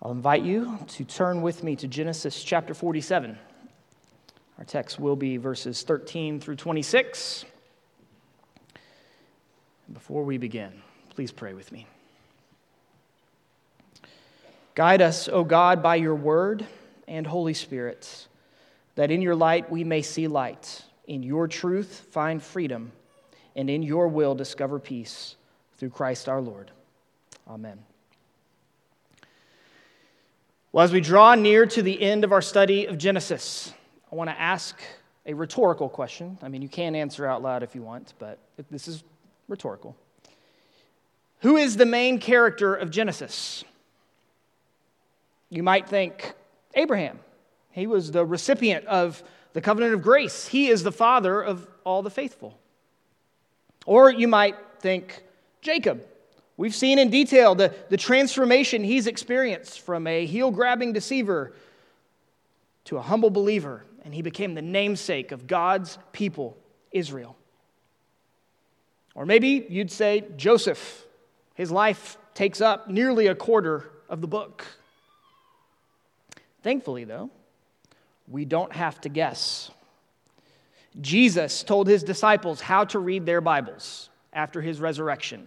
I'll invite you to turn with me to Genesis chapter 47. Our text will be verses 13 through 26. Before we begin, please pray with me. Guide us, O God, by your word and Holy Spirit, that in your light we may see light, in your truth find freedom, and in your will discover peace, through Christ our Lord. Amen. Well, as we draw near to the end of our study of Genesis, I want to ask a rhetorical question. I mean, you can answer out loud if you want, but this is rhetorical. Who is the main character of Genesis? You might think Abraham. He was the recipient of the covenant of grace. He is the father of all the faithful. Or you might think Jacob. We've seen in detail the transformation he's experienced from a heel-grabbing deceiver to a humble believer, and he became the namesake of God's people, Israel. Or maybe you'd say Joseph. His life takes up nearly a quarter of the book. Thankfully, though, we don't have to guess. Jesus told his disciples how to read their Bibles after his resurrection.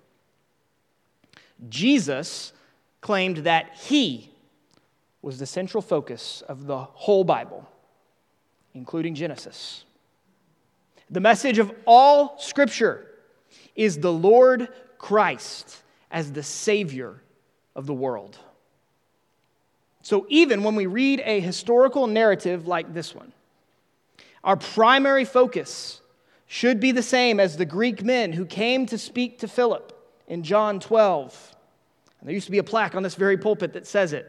Jesus claimed that he was the central focus of the whole Bible, including Genesis. The message of all Scripture is the Lord Christ as the Savior of the world. So even when we read a historical narrative like this one, our primary focus should be the same as the Greek men who came to speak to Philip in John 12, and there used to be a plaque on this very pulpit that says it,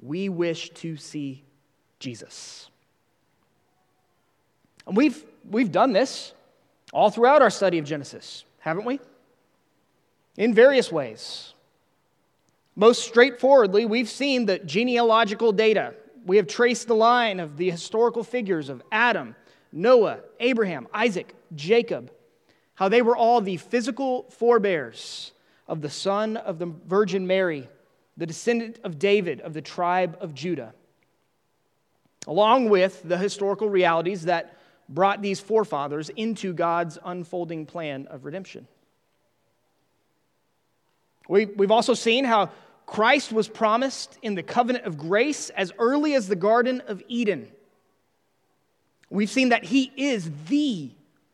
"We wish to see Jesus." And we've done this all throughout our study of Genesis, haven't we? In various ways. Most straightforwardly, we've seen the genealogical data. We have traced the line of the historical figures of Adam, Noah, Abraham, Isaac, Jacob, how they were all the physical forebears of the son of the Virgin Mary, the descendant of David of the tribe of Judah, along with the historical realities that brought these forefathers into God's unfolding plan of redemption. We've also seen how Christ was promised in the covenant of grace as early as the Garden of Eden. We've seen that he is the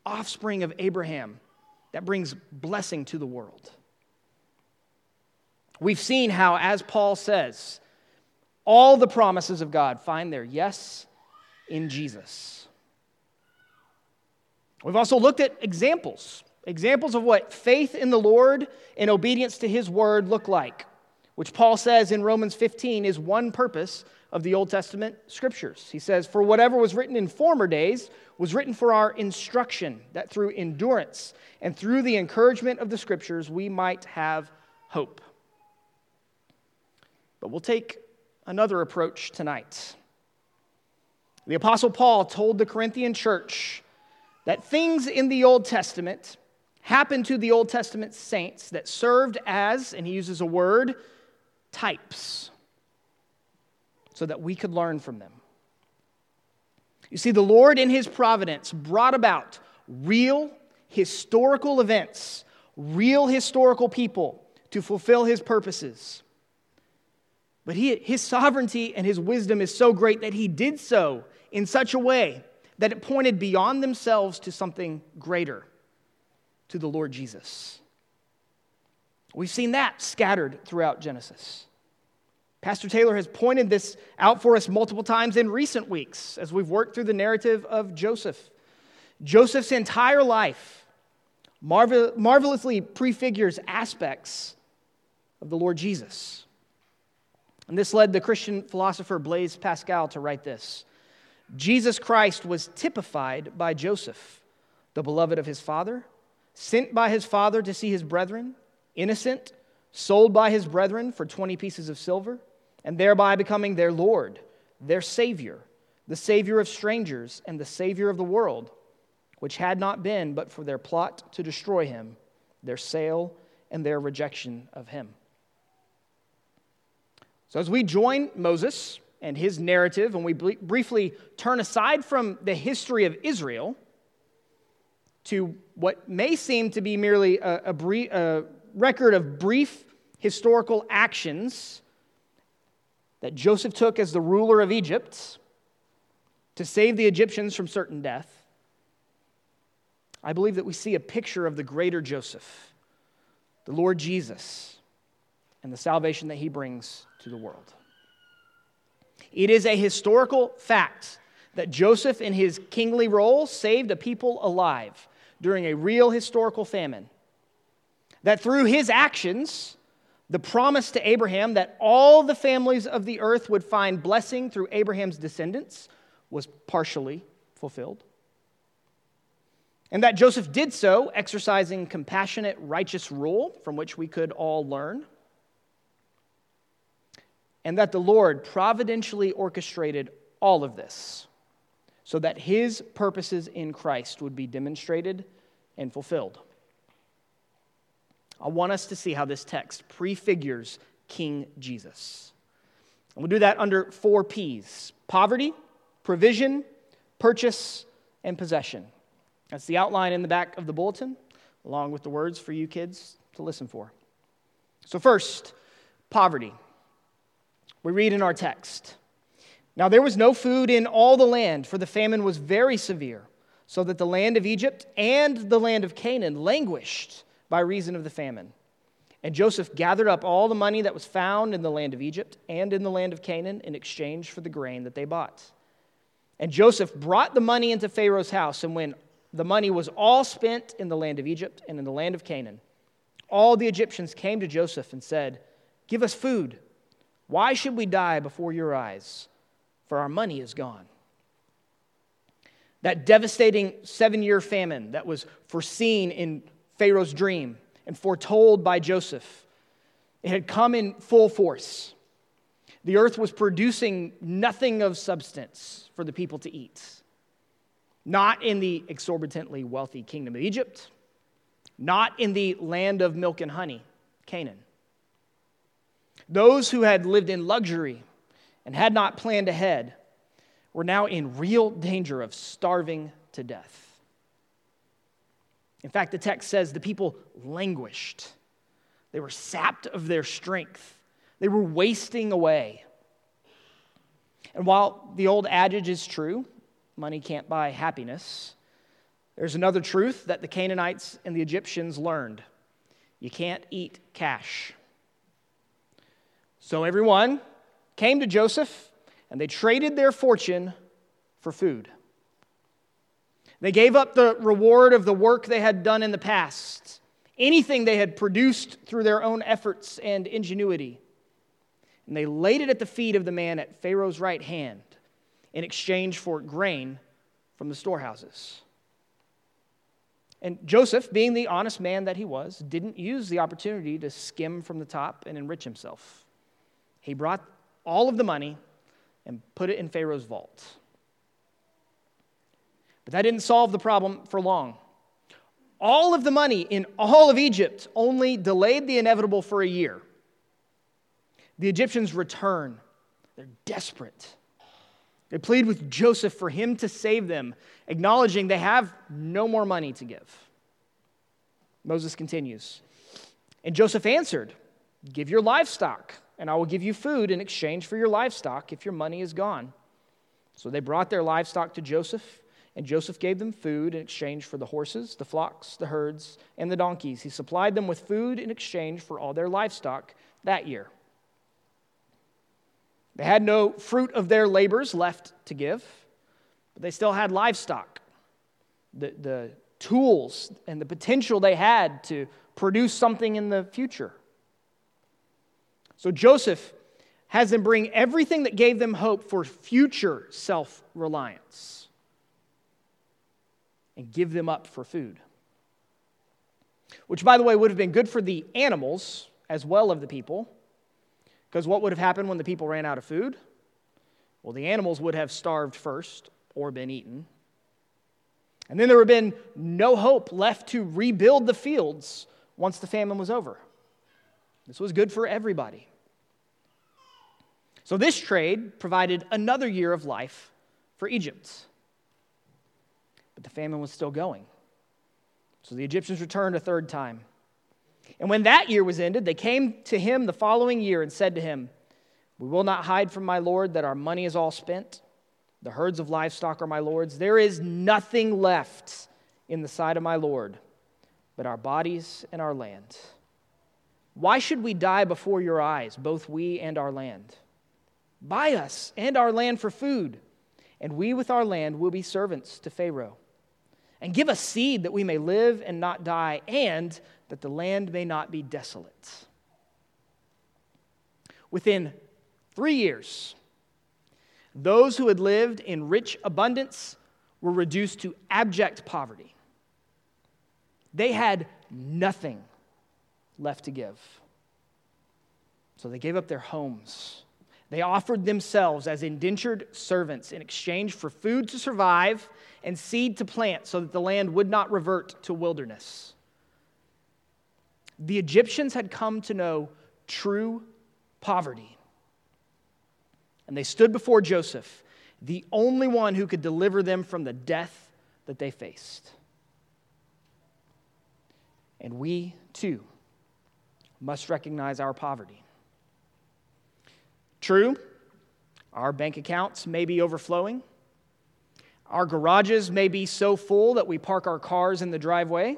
offspring of Abraham that brings blessing to the world. We've seen how, as Paul says, all the promises of God find their yes in Jesus. We've also looked at examples of what faith in the Lord and obedience to his word look like, which Paul says in Romans 15 is one purpose of the Old Testament scriptures. He says, "For whatever was written in former days was written for our instruction, that through endurance and through the encouragement of the scriptures we might have hope." But we'll take another approach tonight. The Apostle Paul told the Corinthian church that things in the Old Testament happened to the Old Testament saints that served as, and he uses a word, types, so that we could learn from them. You see, the Lord in his providence brought about real historical events, real historical people to fulfill his purposes. But his sovereignty and his wisdom is so great that he did so in such a way that it pointed beyond themselves to something greater, to the Lord Jesus. We've seen that scattered throughout Genesis. Pastor Taylor has pointed this out for us multiple times in recent weeks as we've worked through the narrative of Joseph. Joseph's entire life marvelously prefigures aspects of the Lord Jesus. And this led the Christian philosopher Blaise Pascal to write this: Jesus Christ was typified by Joseph, the beloved of his father, sent by his father to see his brethren, innocent, sold by his brethren for 20 pieces of silver, and thereby becoming their Lord, their Savior, the Savior of strangers, and the Savior of the world, which had not been but for their plot to destroy him, their sale, and their rejection of him. So as we join Moses and his narrative, and we briefly turn aside from the history of Israel to what may seem to be merely a record of brief historical actions that Joseph took as the ruler of Egypt to save the Egyptians from certain death, I believe that we see a picture of the greater Joseph, the Lord Jesus, and the salvation that he brings to the world. It is a historical fact that Joseph, in his kingly role, saved a people alive during a real historical famine. That through his actions, the promise to Abraham that all the families of the earth would find blessing through Abraham's descendants was partially fulfilled. And that Joseph did so, exercising compassionate, righteous rule from which we could all learn. And that the Lord providentially orchestrated all of this so that his purposes in Christ would be demonstrated and fulfilled. I want us to see how this text prefigures King Jesus. And we'll do that under 4 P's: poverty, provision, purchase, and possession. That's the outline in the back of the bulletin, along with the words for you kids to listen for. So first, poverty. We read in our text, "Now there was no food in all the land, for the famine was very severe, so that the land of Egypt and the land of Canaan languished by reason of the famine. And Joseph gathered up all the money that was found in the land of Egypt and in the land of Canaan in exchange for the grain that they bought. And Joseph brought the money into Pharaoh's house, and when the money was all spent in the land of Egypt and in the land of Canaan, all the Egyptians came to Joseph and said, 'Give us food. Why should we die before your eyes? For our money is gone.'" That devastating 7-year famine that was foreseen in Pharaoh's dream and foretold by Joseph, it had come in full force. The earth was producing nothing of substance for the people to eat. Not in the exorbitantly wealthy kingdom of Egypt, not in the land of milk and honey, Canaan. Those who had lived in luxury and had not planned ahead were now in real danger of starving to death. In fact, the text says the people languished. They were sapped of their strength. They were wasting away. And while the old adage is true, money can't buy happiness, there's another truth that the Canaanites and the Egyptians learned: you can't eat cash. So everyone came to Joseph, and they traded their fortune for food. They gave up the reward of the work they had done in the past, anything they had produced through their own efforts and ingenuity, and they laid it at the feet of the man at Pharaoh's right hand in exchange for grain from the storehouses. And Joseph, being the honest man that he was, didn't use the opportunity to skim from the top and enrich himself. He brought all of the money and put it in Pharaoh's vault. But that didn't solve the problem for long. All of the money in all of Egypt only delayed the inevitable for a year. The Egyptians return. They're desperate. They plead with Joseph for him to save them, acknowledging they have no more money to give. Moses continues, "And Joseph answered, 'Give your livestock, and I will give you food in exchange for your livestock if your money is gone.' So they brought their livestock to Joseph, and Joseph gave them food in exchange for the horses, the flocks, the herds, and the donkeys. He supplied them with food in exchange for all their livestock that year. They had no fruit of their labors left to give, but they still had livestock, the tools and the potential they had to produce something in the future. So Joseph has them bring everything that gave them hope for future self-reliance and give them up for food. Which, by the way, would have been good for the animals as well as the people, because what would have happened when the people ran out of food? Well, the animals would have starved first or been eaten. And then there would have been no hope left to rebuild the fields once the famine was over. This was good for everybody. So this trade provided another year of life for Egypt. But the famine was still going. So the Egyptians returned a third time. And when that year was ended, they came to him the following year and said to him, "We will not hide from my lord that our money is all spent. The herds of livestock are my lord's. There is nothing left in the sight of my lord but our bodies and our land. Why should we die before your eyes, both we and our land? Buy us and our land for food, and we with our land will be servants to Pharaoh. And give us seed that we may live and not die, and that the land may not be desolate." Within 3 years, those who had lived in rich abundance were reduced to abject poverty. They had nothing left to give. So they gave up their homes. They offered themselves as indentured servants in exchange for food to survive and seed to plant so that the land would not revert to wilderness. The Egyptians had come to know true poverty. And they stood before Joseph, the only one who could deliver them from the death that they faced. And we, too, must recognize our poverty. True, our bank accounts may be overflowing. Our garages may be so full that we park our cars in the driveway.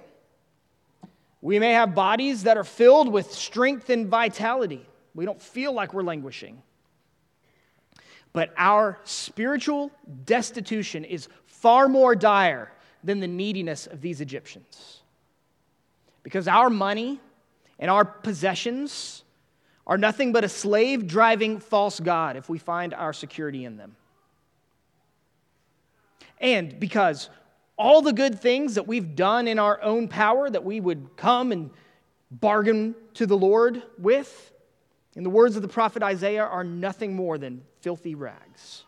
We may have bodies that are filled with strength and vitality. We don't feel like we're languishing. But our spiritual destitution is far more dire than the neediness of these Egyptians. Because our money and our possessions are nothing but a slave-driving false god if we find our security in them. And because all the good things that we've done in our own power that we would come and bargain to the Lord with, in the words of the prophet Isaiah, are nothing more than filthy rags.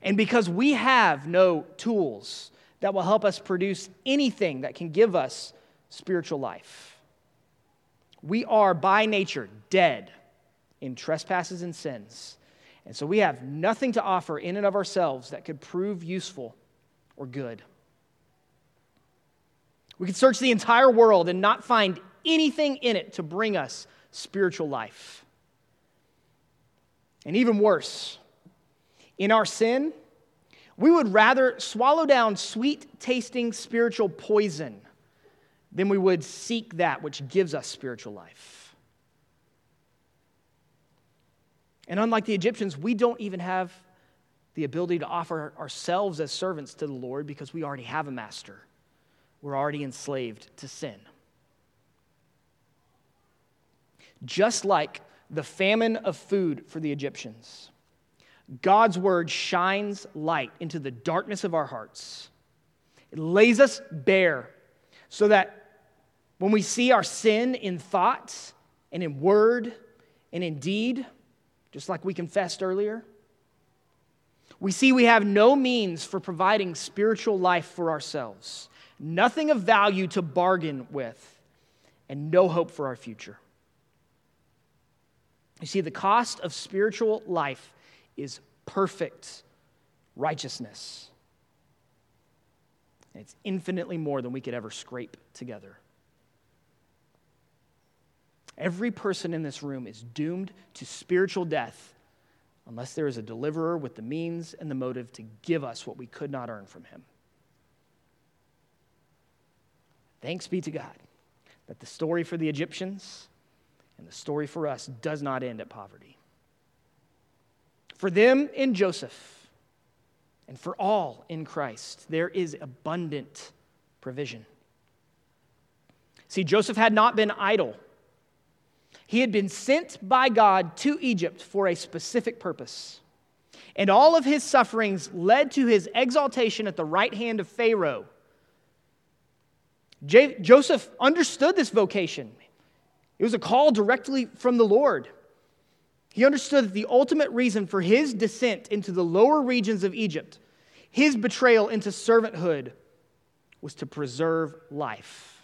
And because we have no tools that will help us produce anything that can give us spiritual life, we are by nature dead in trespasses and sins. And so we have nothing to offer in and of ourselves that could prove useful or good. We could search the entire world and not find anything in it to bring us spiritual life. And even worse, in our sin, we would rather swallow down sweet-tasting spiritual poison than we would seek that which gives us spiritual life. And unlike the Egyptians, we don't even have the ability to offer ourselves as servants to the Lord because we already have a master. We're already enslaved to sin. Just like the famine of food for the Egyptians, God's word shines light into the darkness of our hearts. It lays us bare so that when we see our sin in thought and in word and in deed, just like we confessed earlier, we see we have no means for providing spiritual life for ourselves, nothing of value to bargain with, and no hope for our future. You see, the cost of spiritual life is perfect righteousness. And it's infinitely more than we could ever scrape together. Every person in this room is doomed to spiritual death unless there is a deliverer with the means and the motive to give us what we could not earn from him. Thanks be to God that the story for the Egyptians and the story for us does not end at poverty. For them in Joseph and for all in Christ, there is abundant provision. See, Joseph had not been idle. He had been sent by God to Egypt for a specific purpose. And all of his sufferings led to his exaltation at the right hand of Pharaoh. Joseph understood this vocation. It was a call directly from the Lord. He understood that the ultimate reason for his descent into the lower regions of Egypt, his betrayal into servanthood, was to preserve life.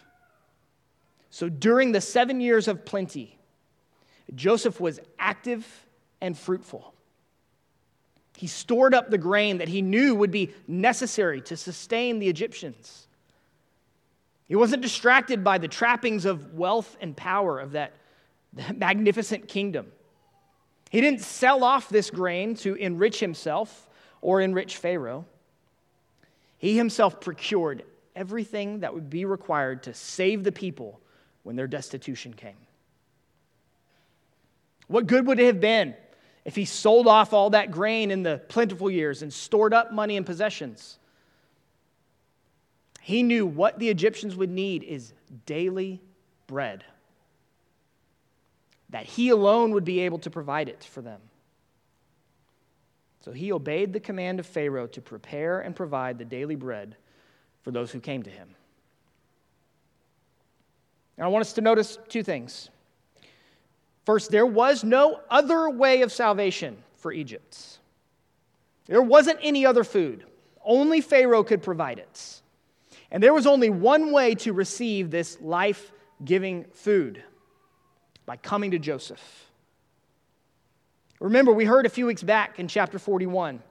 So during the 7 years of plenty, Joseph was active and fruitful. He stored up the grain that he knew would be necessary to sustain the Egyptians. He wasn't distracted by the trappings of wealth and power of that magnificent kingdom. He didn't sell off this grain to enrich himself or enrich Pharaoh. He himself procured everything that would be required to save the people when their destitution came. What good would it have been if he sold off all that grain in the plentiful years and stored up money and possessions? He knew what the Egyptians would need is daily bread, that he alone would be able to provide it for them. So he obeyed the command of Pharaoh to prepare and provide the daily bread for those who came to him. And I want us to notice two things. First, there was no other way of salvation for Egypt. There wasn't any other food. Only Pharaoh could provide it. And there was only one way to receive this life-giving food, by coming to Joseph. Remember, we heard a few weeks back in chapter 41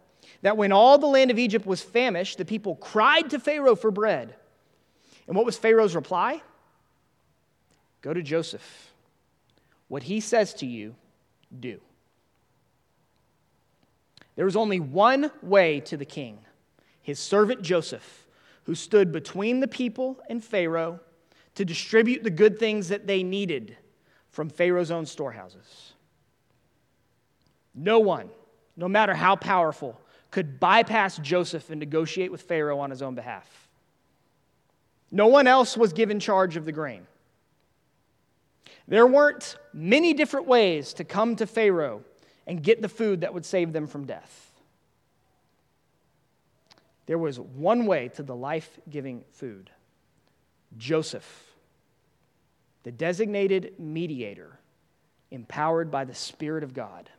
that when all the land of Egypt was famished, the people cried to Pharaoh for bread. And what was Pharaoh's reply? Go to Joseph. What he says to you, do. There was only one way to the king, his servant Joseph, who stood between the people and Pharaoh to distribute the good things that they needed from Pharaoh's own storehouses. No one, no matter how powerful, could bypass Joseph and negotiate with Pharaoh on his own behalf. No one else was given charge of the grain. There weren't many different ways to come to Pharaoh and get the food that would save them from death. There was one way to the life-giving food: Joseph, the designated mediator, empowered by the Spirit of God.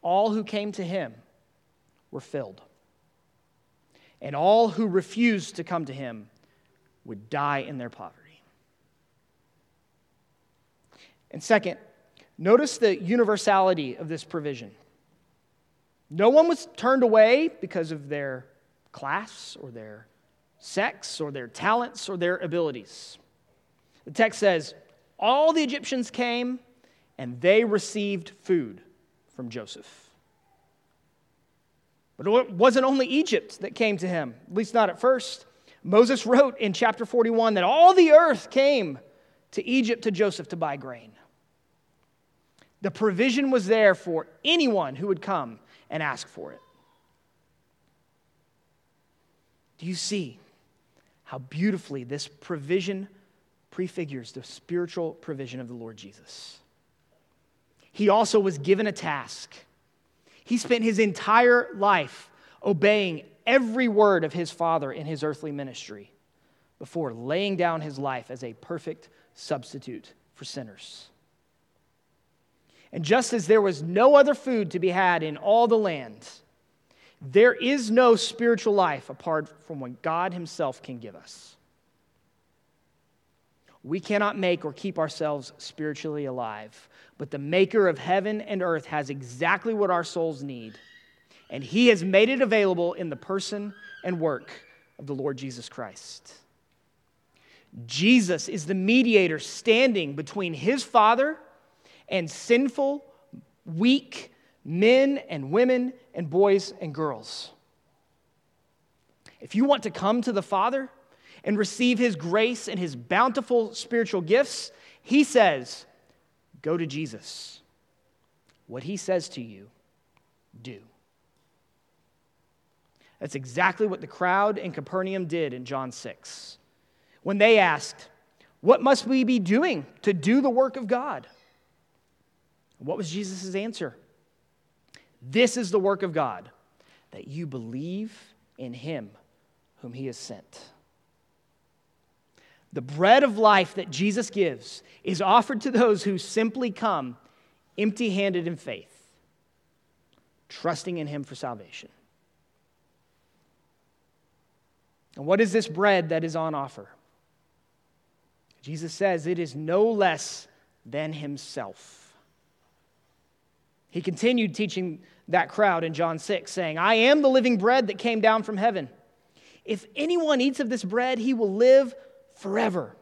All who came to him were filled, and all who refused to come to him would die in their poverty. And second, notice the universality of this provision. No one was turned away because of their class or their sex or their talents or their abilities. The text says, all the Egyptians came and they received food from Joseph. But it wasn't only Egypt that came to him, at least not at first. Moses wrote in chapter 41 that all the earth came to Egypt to Joseph to buy grain. The provision was there for anyone who would come and ask for it. Do you see how beautifully this provision prefigures the spiritual provision of the Lord Jesus? He also was given a task. He spent his entire life obeying every word of his Father in his earthly ministry before laying down his life as a perfect substitute for sinners. And just as there was no other food to be had in all the land, there is no spiritual life apart from what God himself can give us. We cannot make or keep ourselves spiritually alive, but the maker of heaven and earth has exactly what our souls need, and he has made it available in the person and work of the Lord Jesus Christ. Jesus is the mediator standing between his Father and sinful, weak men and women and boys and girls. If you want to come to the Father and receive his grace and his bountiful spiritual gifts, he says, go to Jesus. What he says to you, do. That's exactly what the crowd in Capernaum did in John 6. When they asked, What must we be doing to do the work of God? What was Jesus' answer? This is the work of God, that you believe in him whom he has sent. The bread of life that Jesus gives is offered to those who simply come empty-handed in faith, trusting in him for salvation. And what is this bread that is on offer? Jesus says it is no less than himself. He continued teaching that crowd in John 6, saying, I am the living bread that came down from heaven. If anyone eats of this bread, he will live forever.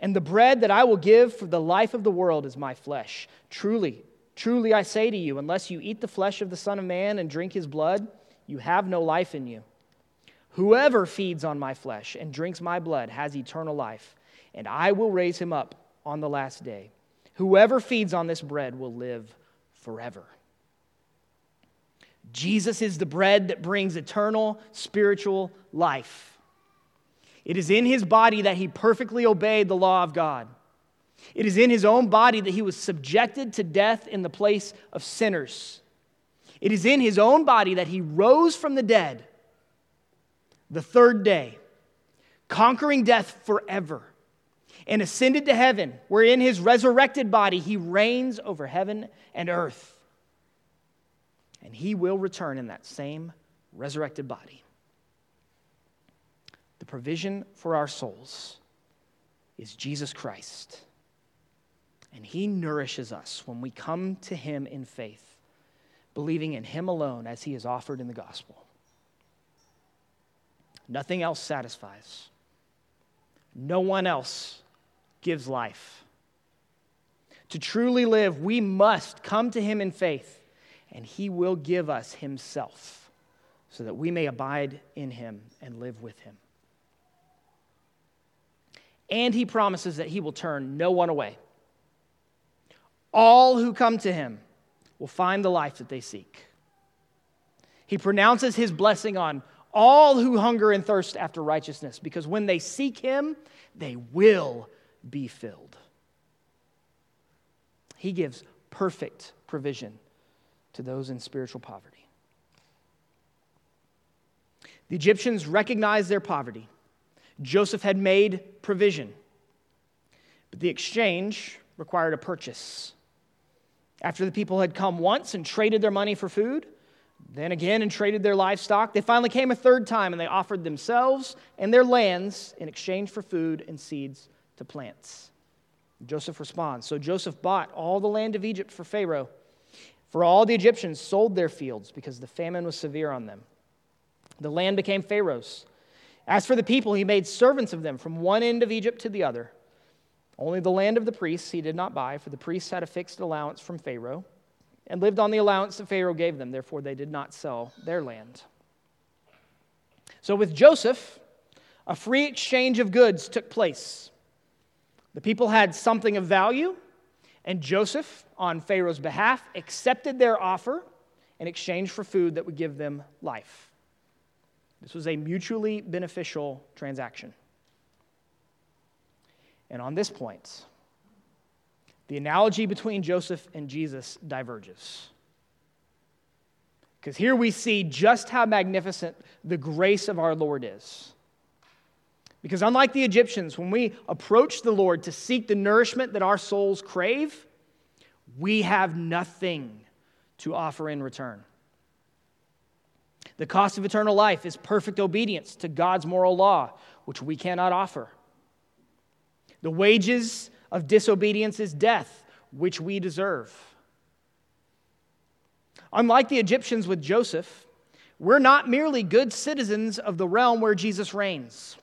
And the bread that I will give for the life of the world is my flesh. Truly, truly I say to you, unless you eat the flesh of the Son of Man and drink his blood, you have no life in you. Whoever feeds on my flesh and drinks my blood has eternal life, and I will raise him up on the last day. Whoever feeds on this bread will live forever. Jesus is the bread that brings eternal spiritual life. It is in his body that he perfectly obeyed the law of God. It is in his own body that he was subjected to death in the place of sinners. It is in his own body that he rose from the dead the third day, conquering death forever, and ascended to heaven, where in his resurrected body he reigns over heaven and earth. And he will return in that same resurrected body. The provision for our souls is Jesus Christ. And he nourishes us when we come to him in faith, believing in him alone as he is offered in the gospel. Nothing else satisfies. No one else gives life. To truly live, we must come to him in faith, and he will give us himself so that we may abide in him and live with him. And he promises that he will turn no one away. All who come to him will find the life that they seek. He pronounces his blessing on all who hunger and thirst after righteousness, because when they seek him, they will be filled. He gives perfect provision to those in spiritual poverty. The Egyptians recognized their poverty. Joseph had made provision, but the exchange required a purchase. After the people had come once and traded their money for food, then again and traded their livestock, they finally came a third time and they offered themselves and their lands in exchange for food and seeds to plants. Joseph responds, so Joseph bought all the land of Egypt for Pharaoh, for all the Egyptians sold their fields because the famine was severe on them. The land became Pharaoh's. As for the people, he made servants of them from one end of Egypt to the other. Only the land of the priests he did not buy, for the priests had a fixed allowance from Pharaoh and lived on the allowance that Pharaoh gave them. Therefore, they did not sell their land. So with Joseph, a free exchange of goods took place. The people had something of value, and Joseph, on Pharaoh's behalf, accepted their offer in exchange for food that would give them life. This was a mutually beneficial transaction. And on this point, the analogy between Joseph and Jesus diverges. Because here we see just how magnificent the grace of our Lord is. Because unlike the Egyptians, when we approach the Lord to seek the nourishment that our souls crave, we have nothing to offer in return. The cost of eternal life is perfect obedience to God's moral law, which we cannot offer. The wages of disobedience is death, which we deserve. Unlike the Egyptians with Joseph, we're not merely good citizens of the realm where Jesus reigns.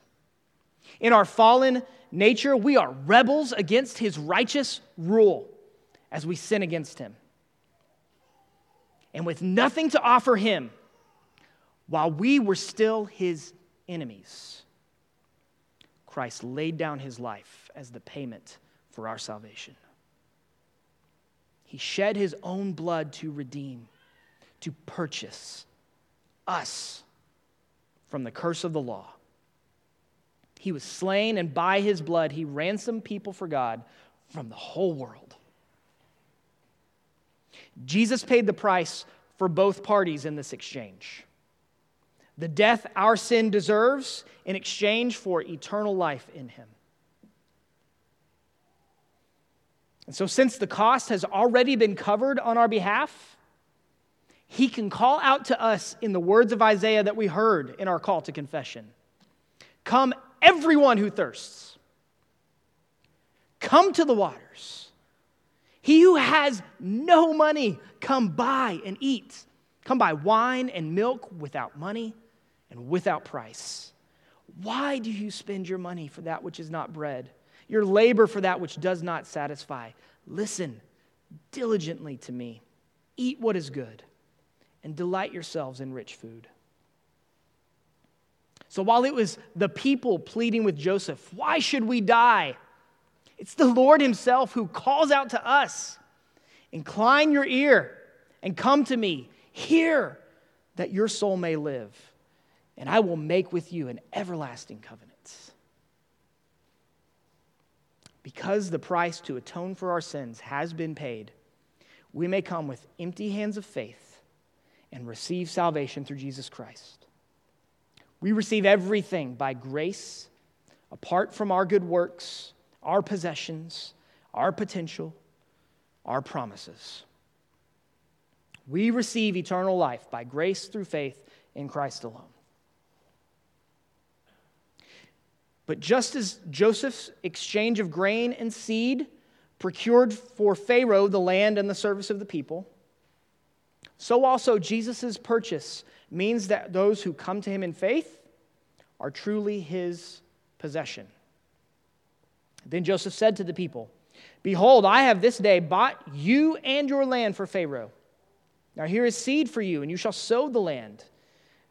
In our fallen nature, we are rebels against his righteous rule as we sin against him. And with nothing to offer him, while we were still his enemies, Christ laid down his life as the payment for our salvation. He shed his own blood to redeem, to purchase us from the curse of the law. He was slain, and by his blood he ransomed people for God from the whole world. Jesus paid the price for both parties in this exchange. The death our sin deserves in exchange for eternal life in him. And so since the cost has already been covered on our behalf, he can call out to us in the words of Isaiah that we heard in our call to confession. Come, everyone who thirsts. Come to the waters. He who has no money, come buy and eat. Come buy wine and milk without money and without price. Why do you spend your money for that which is not bread, your labor for that which does not satisfy? Listen diligently to me. Eat what is good and delight yourselves in rich food. So while it was the people pleading with Joseph, why should we die? It's the Lord himself who calls out to us. Incline your ear and come to me. Hear that your soul may live, and I will make with you an everlasting covenant. Because the price to atone for our sins has been paid, we may come with empty hands of faith and receive salvation through Jesus Christ. We receive everything by grace, apart from our good works, our possessions, our potential, our promises. We receive eternal life by grace through faith in Christ alone. But just as Joseph's exchange of grain and seed procured for Pharaoh the land and the service of the people, so also Jesus' purchase means that those who come to him in faith are truly his possession. Then Joseph said to the people, "Behold, I have this day bought you and your land for Pharaoh. Now here is seed for you, and you shall sow the land.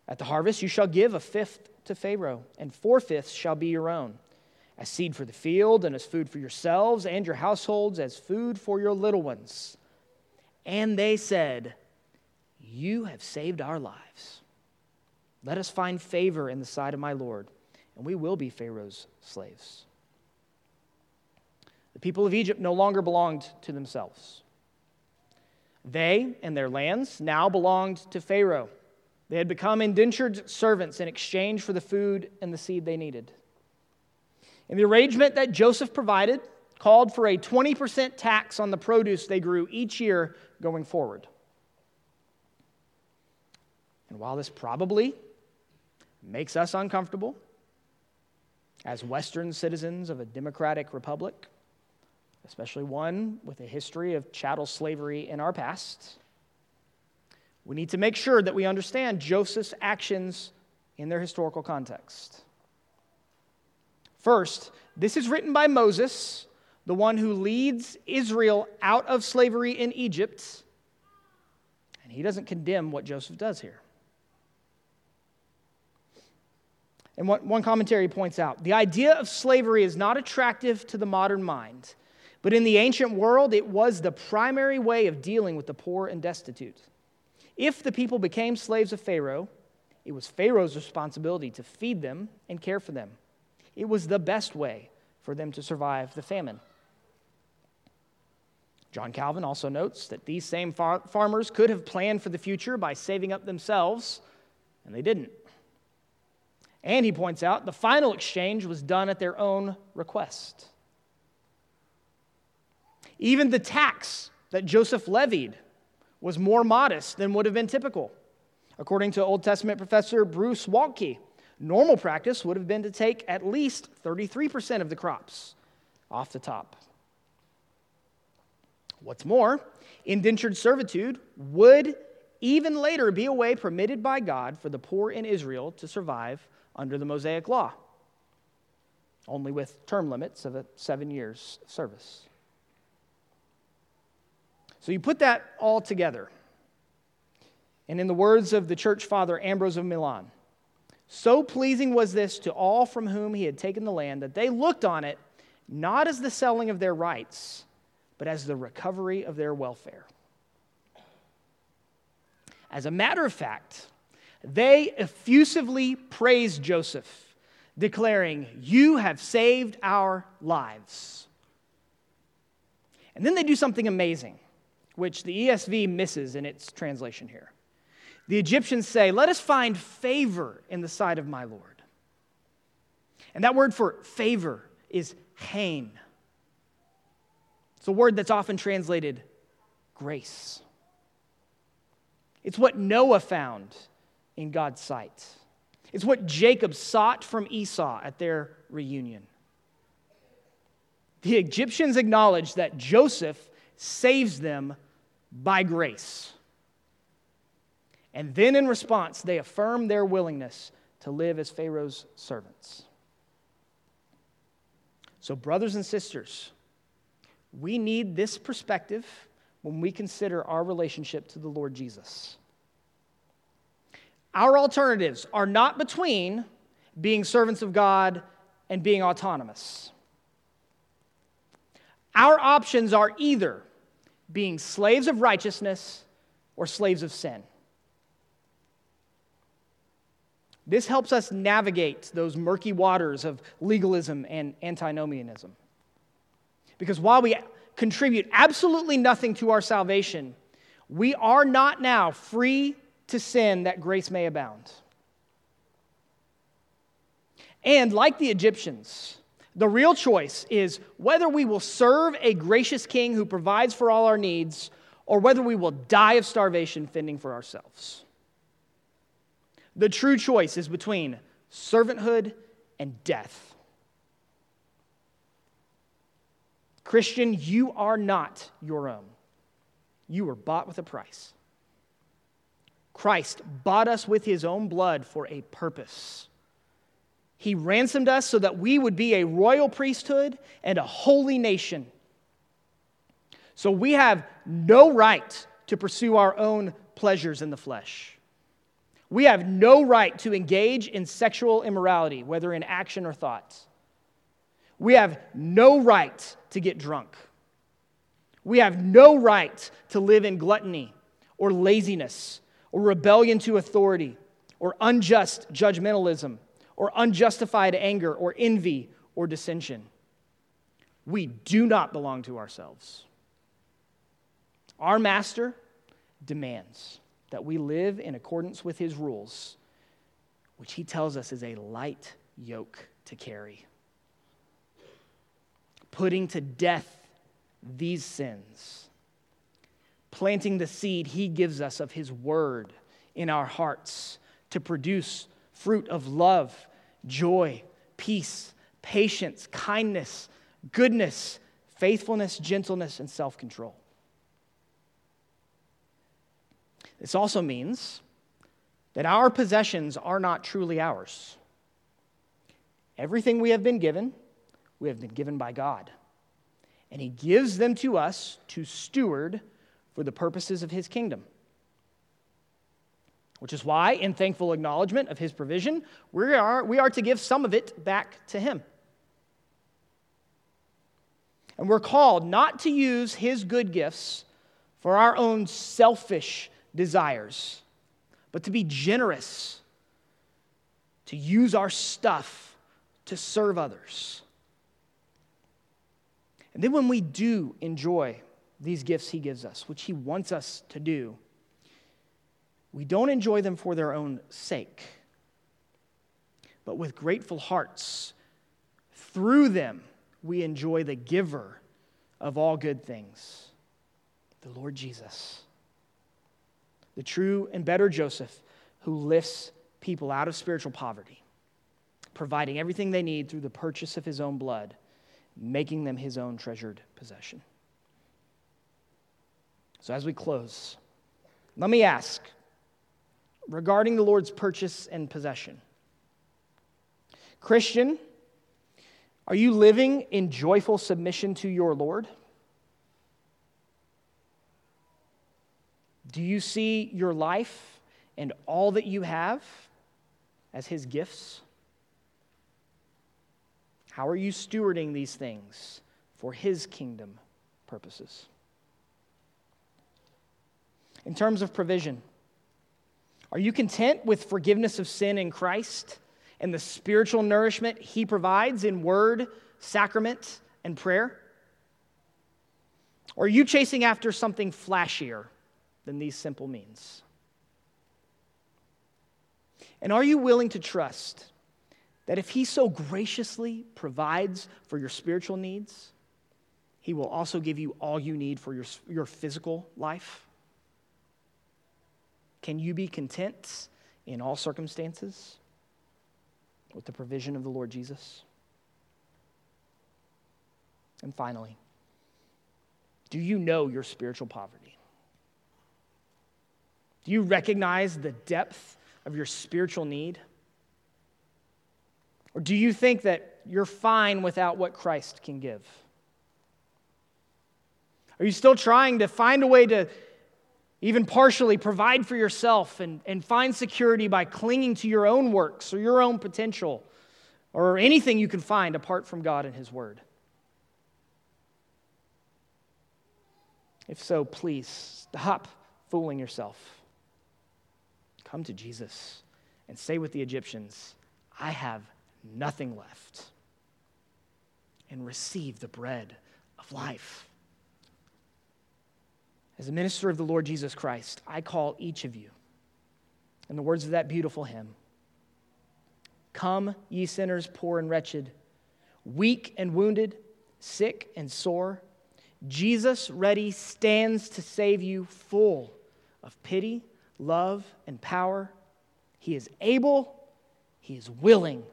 At the harvest you shall give a fifth to Pharaoh, and 4/5 shall be your own, as seed for the field, and as food for yourselves and your households, as food for your little ones." And they said, "You have saved our lives. Let us find favor in the sight of my Lord, and we will be Pharaoh's slaves." The people of Egypt no longer belonged to themselves. They and their lands now belonged to Pharaoh. They had become indentured servants in exchange for the food and the seed they needed. And the arrangement that Joseph provided called for a 20% tax on the produce they grew each year going forward. And while this probably makes us uncomfortable as Western citizens of a democratic republic, especially one with a history of chattel slavery in our past, we need to make sure that we understand Joseph's actions in their historical context. First, this is written by Moses, the one who leads Israel out of slavery in Egypt, and he doesn't condemn what Joseph does here. And one commentary points out, the idea of slavery is not attractive to the modern mind, but in the ancient world, it was the primary way of dealing with the poor and destitute. If the people became slaves of Pharaoh, it was Pharaoh's responsibility to feed them and care for them. It was the best way for them to survive the famine. John Calvin also notes that these same farmers could have planned for the future by saving up themselves, and they didn't. And he points out the final exchange was done at their own request. Even the tax that Joseph levied was more modest than would have been typical. According to Old Testament professor Bruce Waltke, normal practice would have been to take at least 33% of the crops off the top. What's more, indentured servitude would even later be a way permitted by God for the poor in Israel to survive under the Mosaic law, only with term limits of 7 years of service. So you put that all together, and in the words of the church father Ambrose of Milan, so pleasing was this to all from whom he had taken the land that they looked on it not as the selling of their rights, but as the recovery of their welfare. As a matter of fact, they effusively praised Joseph, declaring, "You have saved our lives." And then they do something amazing, which the ESV misses in its translation here. The Egyptians say, "Let us find favor in the sight of my Lord." And that word for favor is hain. It's a word that's often translated grace. It's what Noah found in God's sight. It's what Jacob sought from Esau at their reunion. The Egyptians acknowledge that Joseph saves them by grace. And then in response, they affirm their willingness to live as Pharaoh's servants. So, brothers and sisters, we need this perspective when we consider our relationship to the Lord Jesus. Our alternatives are not between being servants of God and being autonomous. Our options are either being slaves of righteousness or slaves of sin. This helps us navigate those murky waters of legalism and antinomianism. Because while we contribute absolutely nothing to our salvation, we are not now free to sin that grace may abound. And like the Egyptians, the real choice is whether we will serve a gracious king who provides for all our needs, or whether we will die of starvation fending for ourselves. The true choice is between servanthood and death. Christian, you are not your own. You were bought with a price. Christ bought us with his own blood for a purpose. He ransomed us so that we would be a royal priesthood and a holy nation. So we have no right to pursue our own pleasures in the flesh. We have no right to engage in sexual immorality, whether in action or thought. We have no right to get drunk. We have no right to live in gluttony or laziness or rebellion to authority or unjust judgmentalism or unjustified anger or envy or dissension. We do not belong to ourselves. Our master demands that we live in accordance with his rules, which he tells us is a light yoke to carry. Putting to death these sins, planting the seed he gives us of his word in our hearts to produce fruit of love, joy, peace, patience, kindness, goodness, faithfulness, gentleness, and self-control. This also means that our possessions are not truly ours. Everything we have been given by God. And he gives them to us to steward for the purposes of his kingdom. Which is why, in thankful acknowledgement of his provision, we are to give some of it back to him. And we're called not to use his good gifts for our own selfish desires, but to be generous, to use our stuff to serve others. And then when we do enjoy these gifts he gives us, which he wants us to do, we don't enjoy them for their own sake, but with grateful hearts, through them, we enjoy the giver of all good things, the Lord Jesus, the true and better Joseph, who lifts people out of spiritual poverty, providing everything they need through the purchase of his own blood, making them his own treasured possession. So as we close, let me ask, regarding the Lord's purchase and possession, Christian, are you living in joyful submission to your Lord? Do you see your life and all that you have as his gifts? How are you stewarding these things for his kingdom purposes? In terms of provision, are you content with forgiveness of sin in Christ and the spiritual nourishment he provides in word, sacrament, and prayer? Or are you chasing after something flashier than these simple means? And are you willing to trust that if he so graciously provides for your spiritual needs, he will also give you all you need for your physical life? Can you be content in all circumstances with the provision of the Lord Jesus? And finally, do you know your spiritual poverty? Do you recognize the depth of your spiritual need? Or do you think that you're fine without what Christ can give? Are you still trying to find a way to even partially provide for yourself and find security by clinging to your own works or your own potential or anything you can find apart from God and His Word? If so, please stop fooling yourself. Come to Jesus and say with the Egyptians, "I have nothing left," and receive the bread of life. As a minister of the Lord Jesus Christ, I call each of you, in the words of that beautiful hymn, "Come, ye sinners, poor and wretched, weak and wounded, sick and sore, Jesus ready stands to save you, full of pity, love, and power. He is able, he is willing.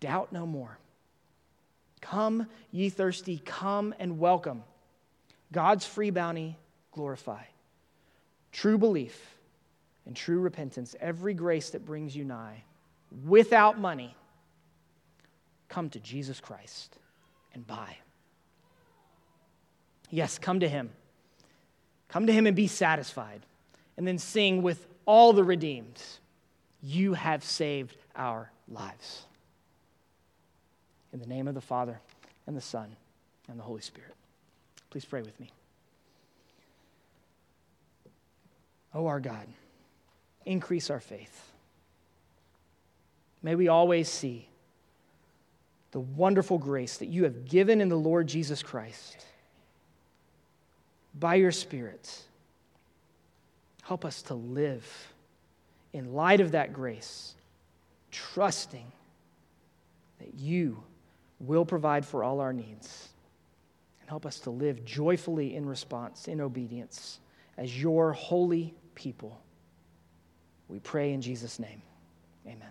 Doubt no more. Come, ye thirsty, come and welcome. God's free bounty glorify. True belief and true repentance, every grace that brings you nigh, without money, come to Jesus Christ and buy." Yes, come to Him. Come to Him and be satisfied. And then sing with all the redeemed, "You have saved our lives." In the name of the Father, and the Son, and the Holy Spirit. Please pray with me. Oh, our God, increase our faith. May we always see the wonderful grace that you have given in the Lord Jesus Christ. By your Spirit, help us to live in light of that grace, trusting that you will provide for all our needs, and help us to live joyfully in response, in obedience, as your holy people. We pray in Jesus' name. Amen.